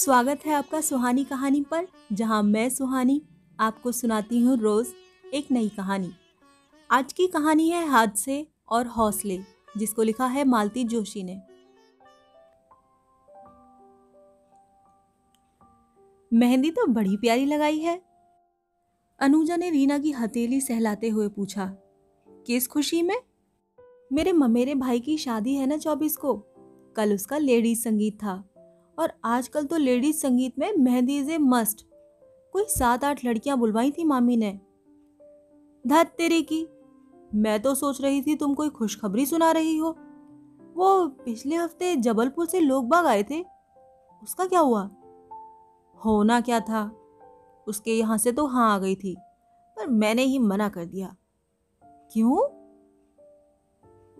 स्वागत है आपका सुहानी कहानी पर, जहां मैं सुहानी आपको सुनाती हूं रोज़ एक नई कहानी। आज की कहानी है हादसे और हौसले, जिसको लिखा है मालती जोशी ने। मेहंदी तो बड़ी प्यारी लगाई है, अनुजा ने रीना की हथेली सहलाते हुए पूछा। किस खुशी में? मेरे ममेरे भाई की शादी है ना 24 को, कल उसका लेडीज संगीत था और आजकल तो लेडीज संगीत में मेहंदी इज ए मस्ट। कोई 7-8 लड़कियां बुलवाई थी मामी ने। धत तेरे की, मैं तो सोच रही थी तुम कोई खुशखबरी सुना रही हो। वो पिछले हफ्ते जबलपुर से लोग बाग आए थे, उसका क्या हुआ? होना क्या था, उसके यहाँ से तो हाँ आ गई थी, पर मैंने ही मना कर दिया। क्यों?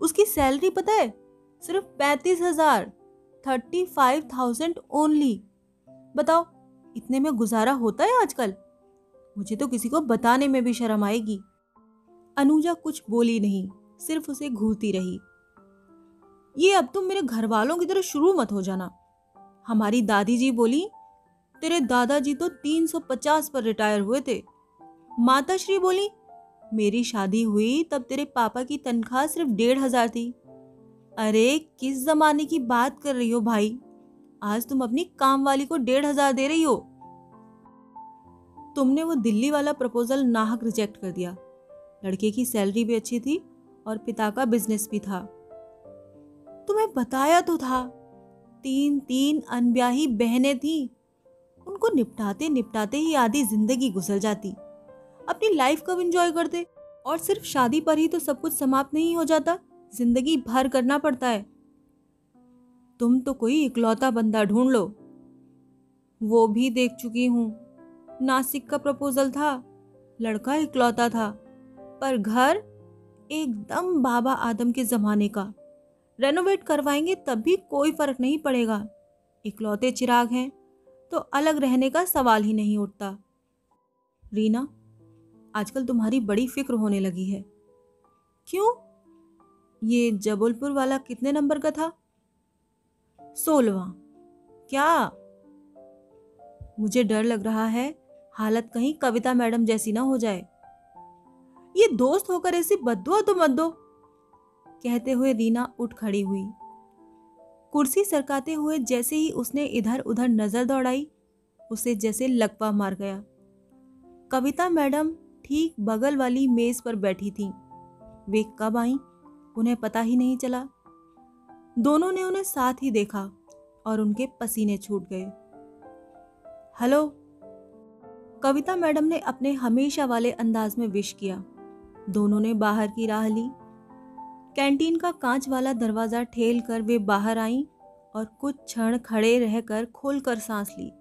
उसकी सैलरी पता है, सिर्फ 35,000, 35,000 ओनली। बताओ, इतने में गुजारा होता है आजकल? मुझे तो किसी को बताने में भी शर्म आएगी। अनुजा कुछ बोली नहीं, सिर्फ उसे घूरती रही। ये अब तुम मेरे घर वालों की तरह शुरू मत हो जाना। हमारी दादी जी बोली, तेरे दादाजी तो 350 पर रिटायर हुए थे। माताश्री बोली, मेरी शादी हुई तब तेरे पापा की तनख्वाह सिर्फ 1,500 थी। अरे किस जमाने की बात कर रही हो भाई, आज तुम अपनी काम वाली को 1,500 दे रही हो। तुमने वो दिल्ली वाला प्रपोजल नाहक रिजेक्ट कर दिया। लड़के की सैलरी भी अच्छी थी और पिता का बिजनेस भी था। तुम्हें बताया तो था, 3-3 अनब्याही बहनें थीं, उनको निपटाते निपटाते ही आधी जिंदगी गुजर जाती। अपनी लाइफ कब एंजॉय करते? और सिर्फ शादी पर ही तो सब कुछ समाप्त नहीं हो जाता, जिंदगी भर करना पड़ता है। तुम तो कोई इकलौता बंदा ढूंढ लो। वो भी देख चुकी हूँ, नासिक का प्रपोजल था, लड़का इकलौता था, पर घर एकदम बाबा आदम के ज़माने का। रेनोवेट करवाएंगे तब भी कोई फर्क नहीं पड़ेगा। इकलौते चिराग हैं तो अलग रहने का सवाल ही नहीं उठता। रीना, आजकल तुम्हारी बड़ी फिक्र होने लगी है। क्यों? ये जबलपुर वाला कितने नंबर का था? 16वां। क्या? मुझे डर लग रहा है हालत कहीं कविता मैडम जैसी ना हो जाए। ये दोस्त होकर ऐसी बद्दुआ तो मत दो, कहते हुए रीना उठ खड़ी हुई। कुर्सी सरकाते हुए जैसे ही उसने इधर उधर नजर दौड़ाई, उसे जैसे लकवा मार गया। कविता मैडम ठीक बगल वाली मेज पर बैठी थीं। वे कब आईं उन्हें पता ही नहीं चला। दोनों ने उन्हें साथ ही देखा और उनके पसीने छूट गए। हेलो, कविता मैडम ने अपने हमेशा वाले अंदाज में विश किया। दोनों ने बाहर की राह ली। कैंटीन का कांच वाला दरवाज़ा ठेल कर वे बाहर आईं और कुछ क्षण खड़े रहकर खोलकर सांस ली।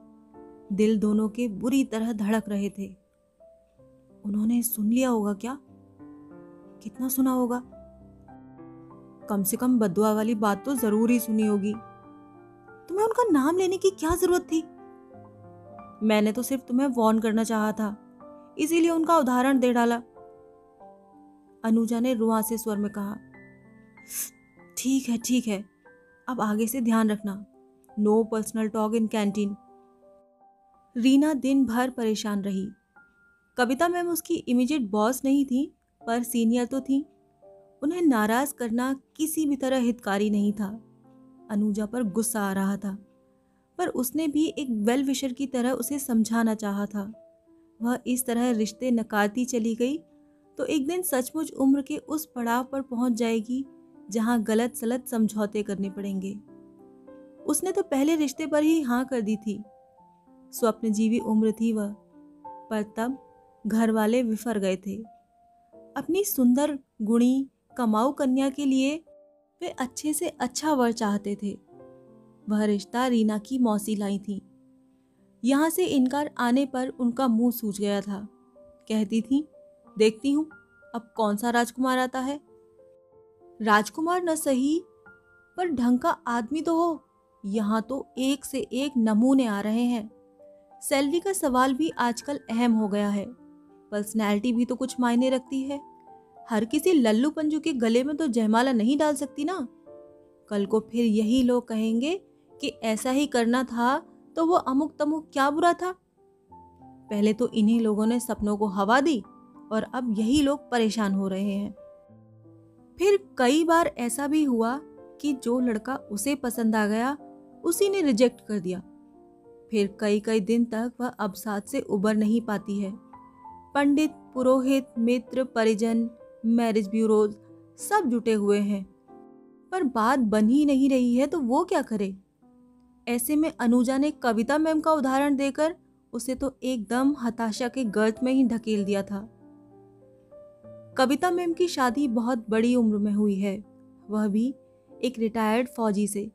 दिल दोनों के बुरी तरह धड़क रहे थे। उन्होंने सुन लिया होगा क्या? कितना सुना होगा? कम से कम बद्दुआ वाली बात तो जरूर ही सुनी होगी। तुम्हें उनका नाम लेने की क्या जरूरत थी? मैंने तो सिर्फ तुम्हें वार्न करना चाहा था, इसीलिए उनका उदाहरण दे डाला। अनुजा ने रुआंसे स्वर में कहा। ठीक है ठीक है, अब आगे से ध्यान रखना। No personal talk in canteen. Reena दिन भर परेशान रही। कविता मैम उसकी इमीडिएट बॉस नहीं थी, पर सीनियर तो थी। उन्हें नाराज करना किसी भी तरह हितकारी नहीं था। अनुजा पर गुस्सा आ रहा था, पर उसने भी एक वेल विशर की तरह उसे समझाना चाहा था। वह इस तरह रिश्ते नकारती चली गई तो एक दिन सचमुच उम्र के उस पड़ाव पर पहुंच जाएगी जहां गलत सलत समझौते करने पड़ेंगे। उसने तो पहले रिश्ते पर ही हाँ कर दी थी। स्वप्नजीवी उम्र थी वह, पर तब घर वाले विफर गए थे। अपनी सुंदर गुणी कमाऊ कन्या के लिए वे अच्छे से अच्छा वर चाहते थे। वह रिश्ता रीना की मौसी लाई थी। यहाँ से इनकार आने पर उनका मुंह सूज गया था। कहती थी, देखती हूँ अब कौन सा राजकुमार आता है। राजकुमार न सही, पर ढंग का आदमी तो हो। यहाँ तो एक से एक नमूने आ रहे हैं। सैलरी का सवाल भी आजकल अहम हो गया है। पर्सनैलिटी भी तो कुछ मायने रखती है। हर किसी लल्लू पंजू के गले में तो जयमाला नहीं डाल सकती ना। कल को फिर यही लोग कहेंगे कि ऐसा ही करना था तो वो अमुक तमुक क्या बुरा था। पहले तो इन्हीं लोगों ने सपनों को हवा दी और अब यही लोग परेशान हो रहे हैं। फिर कई बार ऐसा भी हुआ कि जो लड़का उसे पसंद आ गया उसी ने रिजेक्ट कर दिया। फिर कई दिन तक वह अवसाद से उबर नहीं पाती है। पंडित, पुरोहित, मित्र, परिजन, मैरिज ब्यूरो सब जुटे हुए हैं, पर बात बन ही नहीं रही है तो वो क्या करे। ऐसे में अनुजा ने कविता मैम का उदाहरण देकर उसे तो एकदम हताशा के गर्त में ही ढकेल दिया था। कविता मैम की शादी बहुत बड़ी उम्र में हुई है, वह भी एक रिटायर्ड फौजी से,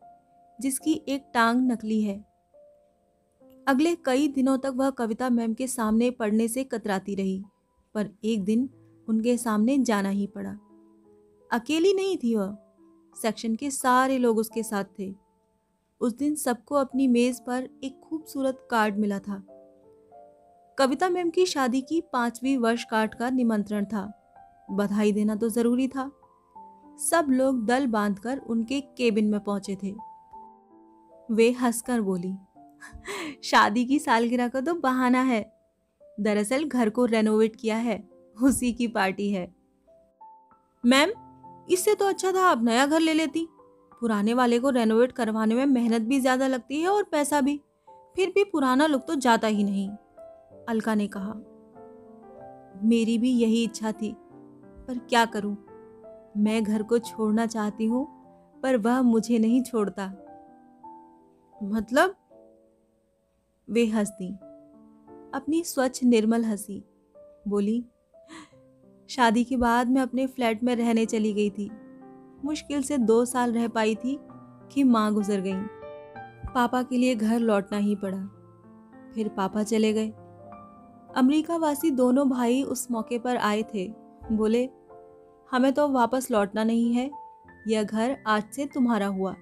जिसकी एक टांग नकली है। अगले कई दिनों तक वह कविता मैम के सामने पढ़ने से कतराती रही, पर एक दिन उनके सामने जाना ही पड़ा। अकेली नहीं थी वह, सेक्शन के सारे लोग उसके साथ थे। उस दिन सबको अपनी मेज़ पर एक खूबसूरत कार्ड मिला था। कविता मैम की शादी की 5वीं वर्षगांठ का निमंत्रण था, बधाई देना तो ज़रूरी था। सब लोग दल बांधकर उनके केबिन में पहुंचे थे। वे हंसकर बोली, शादी की सालगिरह का तो बहाना है, दरअसल घर को रेनोवेट किया है, उसी की पार्टी है। मैम, इससे तो अच्छा था आप नया घर ले लेती, पुराने वाले को रेनोवेट करवाने में मेहनत भी ज़्यादा लगती है और पैसा भी, फिर भी पुराना लुक तो जाता ही नहीं। अलका ने कहा, मेरी भी यही इच्छा थी, पर क्या करूं? मैं घर को छोड़ना चाहती हूं, पर वह मुझे नहीं छोड़ता। मतलब? वे हंस दी, अपनी स्वच्छ निर्मल हंसी। बोली, शादी के बाद मैं अपने फ्लैट में रहने चली गई थी। मुश्किल से 2 साल रह पाई थी कि माँ गुजर गईं। पापा के लिए घर लौटना ही पड़ा। फिर पापा चले गए। अमेरिका वासी दोनों भाई उस मौके पर आए थे। बोले, हमें तो वापस लौटना नहीं है, यह घर आज से तुम्हारा हुआ,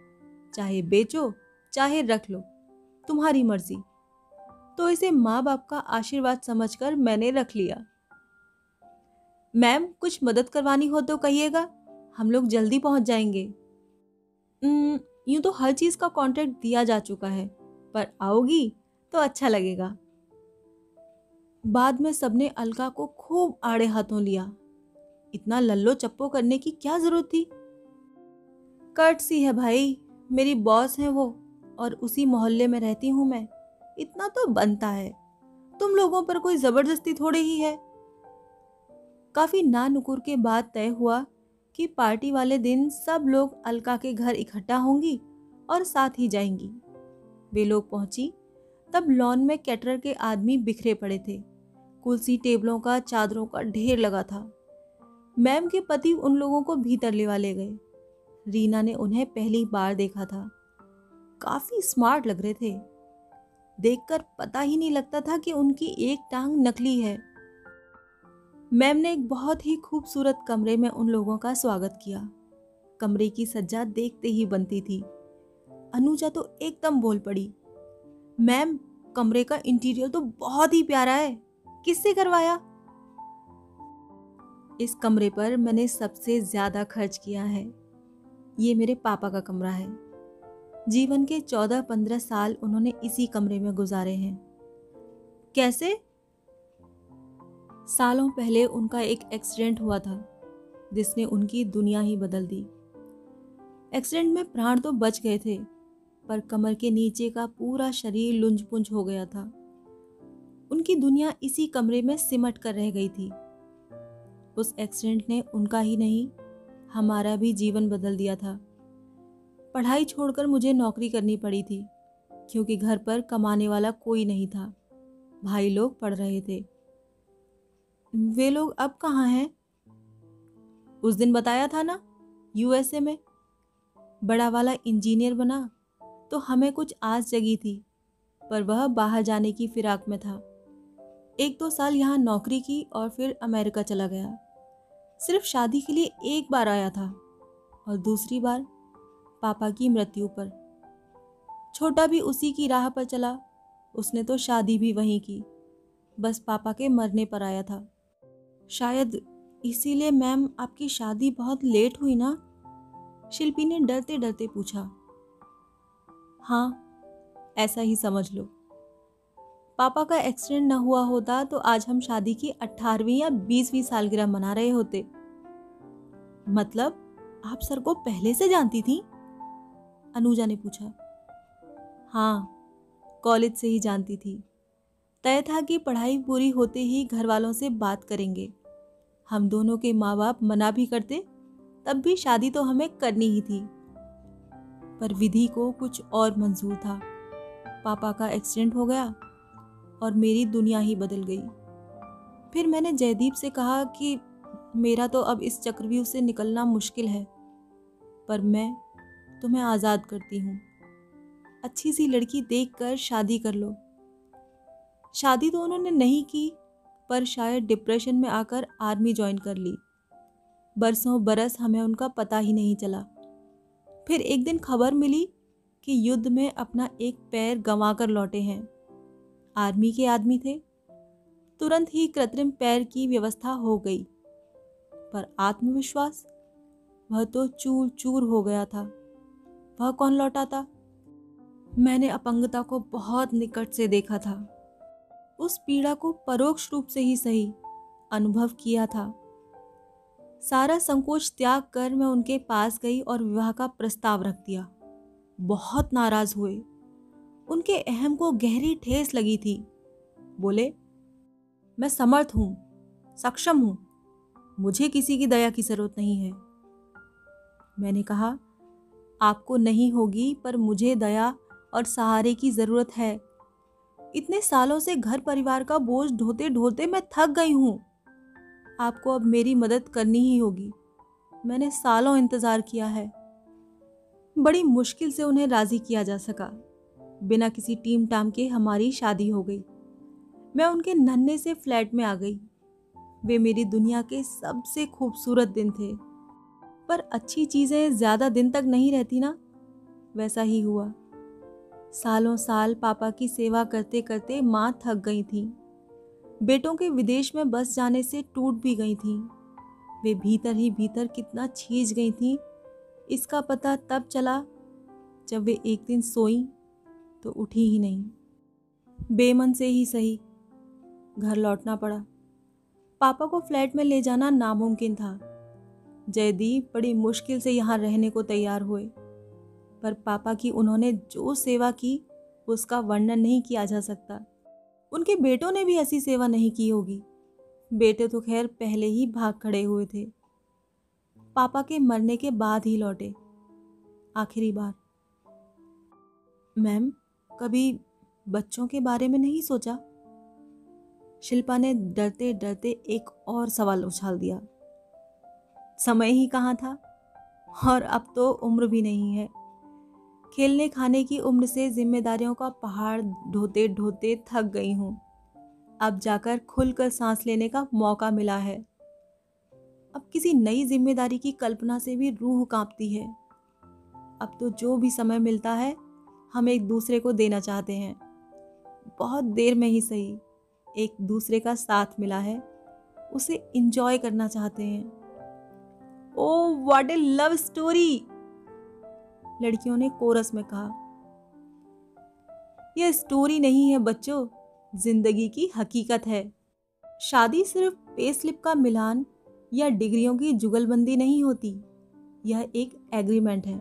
चाहे बेचो चाहे रख लो, तुम्हारी मर्जी। तो इसे माँ बाप का आशीर्वाद समझकर मैंने रख लिया। मैम, कुछ मदद करवानी हो तो कहिएगा, हम लोग जल्दी पहुँच जाएंगे। यूँ तो हर चीज़ का कॉन्ट्रैक्ट दिया जा चुका है, पर आओगी तो अच्छा लगेगा। बाद में सबने अलका को खूब आड़े हाथों लिया। इतना लल्लो चप्पो करने की क्या ज़रूरत थी। कर्टसी है भाई, मेरी बॉस है वो, और उसी मोहल्ले में रहती हूँ मैं, इतना तो बनता है। तुम लोगों पर कोई ज़बरदस्ती थोड़ी ही है। काफ़ी नानुकुर के बाद तय हुआ कि पार्टी वाले दिन सब लोग अलका के घर इकट्ठा होंगी और साथ ही जाएंगी। वे लोग पहुंची तब लॉन में कैटरर के आदमी बिखरे पड़े थे। कुर्सी टेबलों का, चादरों का ढेर लगा था। मैम के पति उन लोगों को भीतर लेवा ले गए। रीना ने उन्हें पहली बार देखा था। काफ़ी स्मार्ट लग रहे थे, देखकर पता ही नहीं लगता था कि उनकी एक टांग नकली है। मैम ने एक बहुत ही खूबसूरत कमरे में उन लोगों का स्वागत किया। कमरे की सज्जा देखते ही बनती थी। अनुजा तो एकदम बोल पड़ी, मैम कमरे का इंटीरियर तो बहुत ही प्यारा है, किससे करवाया? इस कमरे पर मैंने सबसे ज़्यादा खर्च किया है। ये मेरे पापा का कमरा है। जीवन के 14-15 साल उन्होंने इसी कमरे में गुजारे हैं। कैसे? सालों पहले उनका एक एक्सीडेंट हुआ था, जिसने उनकी दुनिया ही बदल दी। एक्सीडेंट में प्राण तो बच गए थे, पर कमर के नीचे का पूरा शरीर लुंज-पुंज हो गया था। उनकी दुनिया इसी कमरे में सिमट कर रह गई थी। उस एक्सीडेंट ने उनका ही नहीं, हमारा भी जीवन बदल दिया था। पढ़ाई छोड़कर मुझे नौकरी करनी पड़ी थी, क्योंकि घर पर कमाने वाला कोई नहीं था। भाई लोग पढ़ रहे थे। वे लोग अब कहाँ हैं? उस दिन बताया था ना, यूएसए में। बड़ा वाला इंजीनियर बना तो हमें कुछ आस जगी थी, पर वह बाहर जाने की फिराक में था। 1-2 साल यहाँ नौकरी की और फिर अमेरिका चला गया। सिर्फ शादी के लिए एक बार आया था, और दूसरी बार पापा की मृत्यु पर। छोटा भी उसी की राह पर चला, उसने तो शादी भी वहीं की, बस पापा के मरने पर आया था। शायद इसीलिए मैम आपकी शादी बहुत लेट हुई ना? शिल्पी ने डरते डरते पूछा। हाँ, ऐसा ही समझ लो। पापा का एक्सीडेंट ना हुआ होता तो आज हम शादी की 18वीं या 20वीं सालगिरह मना रहे होते। मतलब आप सर को पहले से जानती थी? अनुजा ने पूछा। हाँ, कॉलेज से ही जानती थी। तय था कि पढ़ाई पूरी होते ही घर वालों से बात करेंगे। हम दोनों के माँ बाप मना भी करते तब भी शादी तो हमें करनी ही थी। पर विधि को कुछ और मंजूर था। पापा का एक्सीडेंट हो गया और मेरी दुनिया ही बदल गई। फिर मैंने जयदीप से कहा कि मेरा तो अब इस चक्रव्यूह से निकलना मुश्किल है, पर मैं तुम्हें आज़ाद करती हूँ। अच्छी सी लड़की देखकर शादी कर लो। शादी तो उन्होंने नहीं की, पर शायद डिप्रेशन में आकर आर्मी ज्वाइन कर ली। बरसों बरस हमें उनका पता ही नहीं चला। फिर एक दिन खबर मिली कि युद्ध में अपना एक पैर गंवाकर लौटे हैं। आर्मी के आदमी थे। तुरंत ही कृत्रिम पैर की व्यवस्था हो गई, पर आत्मविश्वास वह तो चूर चूर हो गया था। वह कौन लौटाता? मैंने अपंगता को बहुत निकट से देखा था। उस पीड़ा को परोक्ष रूप से ही सही अनुभव किया था। सारा संकोच त्याग कर मैं उनके पास गई और विवाह का प्रस्ताव रख दिया। बहुत नाराज हुए। उनके अहम को गहरी ठेस लगी थी। बोले, मैं समर्थ हूँ, सक्षम हूँ, मुझे किसी की दया की जरूरत नहीं है। मैंने कहा, आपको नहीं होगी, पर मुझे दया और सहारे की ज़रूरत है। इतने सालों से घर परिवार का बोझ ढोते ढोते मैं थक गई हूँ। आपको अब मेरी मदद करनी ही होगी। मैंने सालों इंतज़ार किया है। बड़ी मुश्किल से उन्हें राज़ी किया जा सका। बिना किसी टीम टाम के हमारी शादी हो गई। मैं उनके नन्हे से फ्लैट में आ गई। वे मेरी दुनिया के सबसे खूबसूरत दिन थे। पर अच्छी चीज़ें ज़्यादा दिन तक नहीं रहती ना, वैसा ही हुआ। सालों साल पापा की सेवा करते करते माँ थक गई थी। बेटों के विदेश में बस जाने से टूट भी गई थी। वे भीतर ही भीतर कितना छींच गई थी, इसका पता तब चला जब वे एक दिन सोईं तो उठी ही नहीं। बेमन से ही सही घर लौटना पड़ा। पापा को फ्लैट में ले जाना नामुमकिन था। जयदीप बड़ी मुश्किल से यहाँ रहने को तैयार हुए, पर पापा की उन्होंने जो सेवा की उसका वर्णन नहीं किया जा सकता। उनके बेटों ने भी ऐसी सेवा नहीं की होगी। बेटे तो खैर पहले ही भाग खड़े हुए थे। पापा के मरने के बाद ही लौटे, आखिरी बार। मैम, कभी बच्चों के बारे में नहीं सोचा? शिल्पा ने डरते डरते एक और सवाल उछाल दिया। समय ही कहाँ था, और अब तो उम्र भी नहीं है। खेलने खाने की उम्र से जिम्मेदारियों का पहाड़ ढोते ढोते थक गई हूँ। अब जाकर खुलकर सांस लेने का मौका मिला है। अब किसी नई जिम्मेदारी की कल्पना से भी रूह कांपती है। अब तो जो भी समय मिलता है हम एक दूसरे को देना चाहते हैं। बहुत देर में ही सही एक दूसरे का साथ मिला है, उसे इंजॉय करना चाहते हैं। Oh, what a love story, लड़कियों ने कोरस में कहा। यह स्टोरी नहीं है बच्चों, जिंदगी की हकीकत है। शादी सिर्फ पे स्लिप का मिलान या डिग्रियों की जुगलबंदी नहीं होती। यह एक एग्रीमेंट है,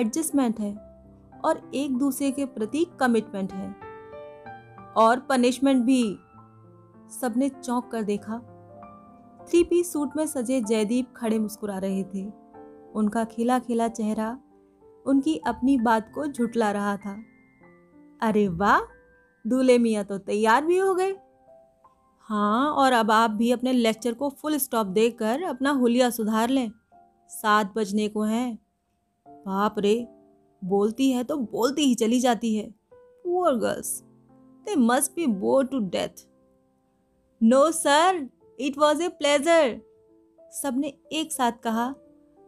एडजस्टमेंट है, और एक दूसरे के प्रति कमिटमेंट है, और पनिशमेंट भी। सबने चौंक कर देखा। 3 पीस सूट में सजे जयदीप खड़े मुस्कुरा रहे थे। उनका खिला खिला चेहरा उनकी अपनी बात को झुटला रहा था। अरे वाह, दूल्हे मियाँ तो तैयार भी हो गए। हाँ, और अब आप भी अपने लेक्चर को फुल स्टॉप देकर अपना हुलिया सुधार लें। 7 बजने को हैं। बाप रे, बोलती है तो बोलती ही चली जाती है। Poor girls, they must be bored to death. No sir, it was a pleasure, सबने एक साथ कहा,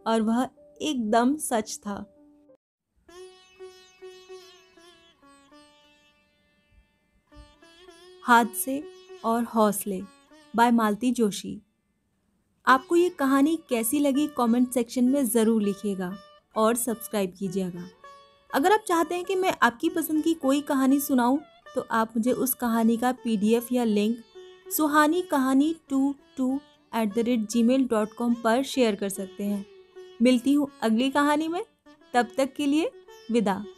और वह एकदम सच था। हादसे और हौसले बाय मालती जोशी। आपको ये कहानी कैसी लगी कमेंट सेक्शन में ज़रूर लिखिएगा और सब्सक्राइब कीजिएगा। अगर आप चाहते हैं कि मैं आपकी पसंद की कोई कहानी सुनाऊं, तो आप मुझे उस कहानी का PDF या लिंक suhanikahani22@gmail.com पर शेयर कर सकते हैं। मिलती हूँ अगली कहानी में, तब तक के लिए विदा।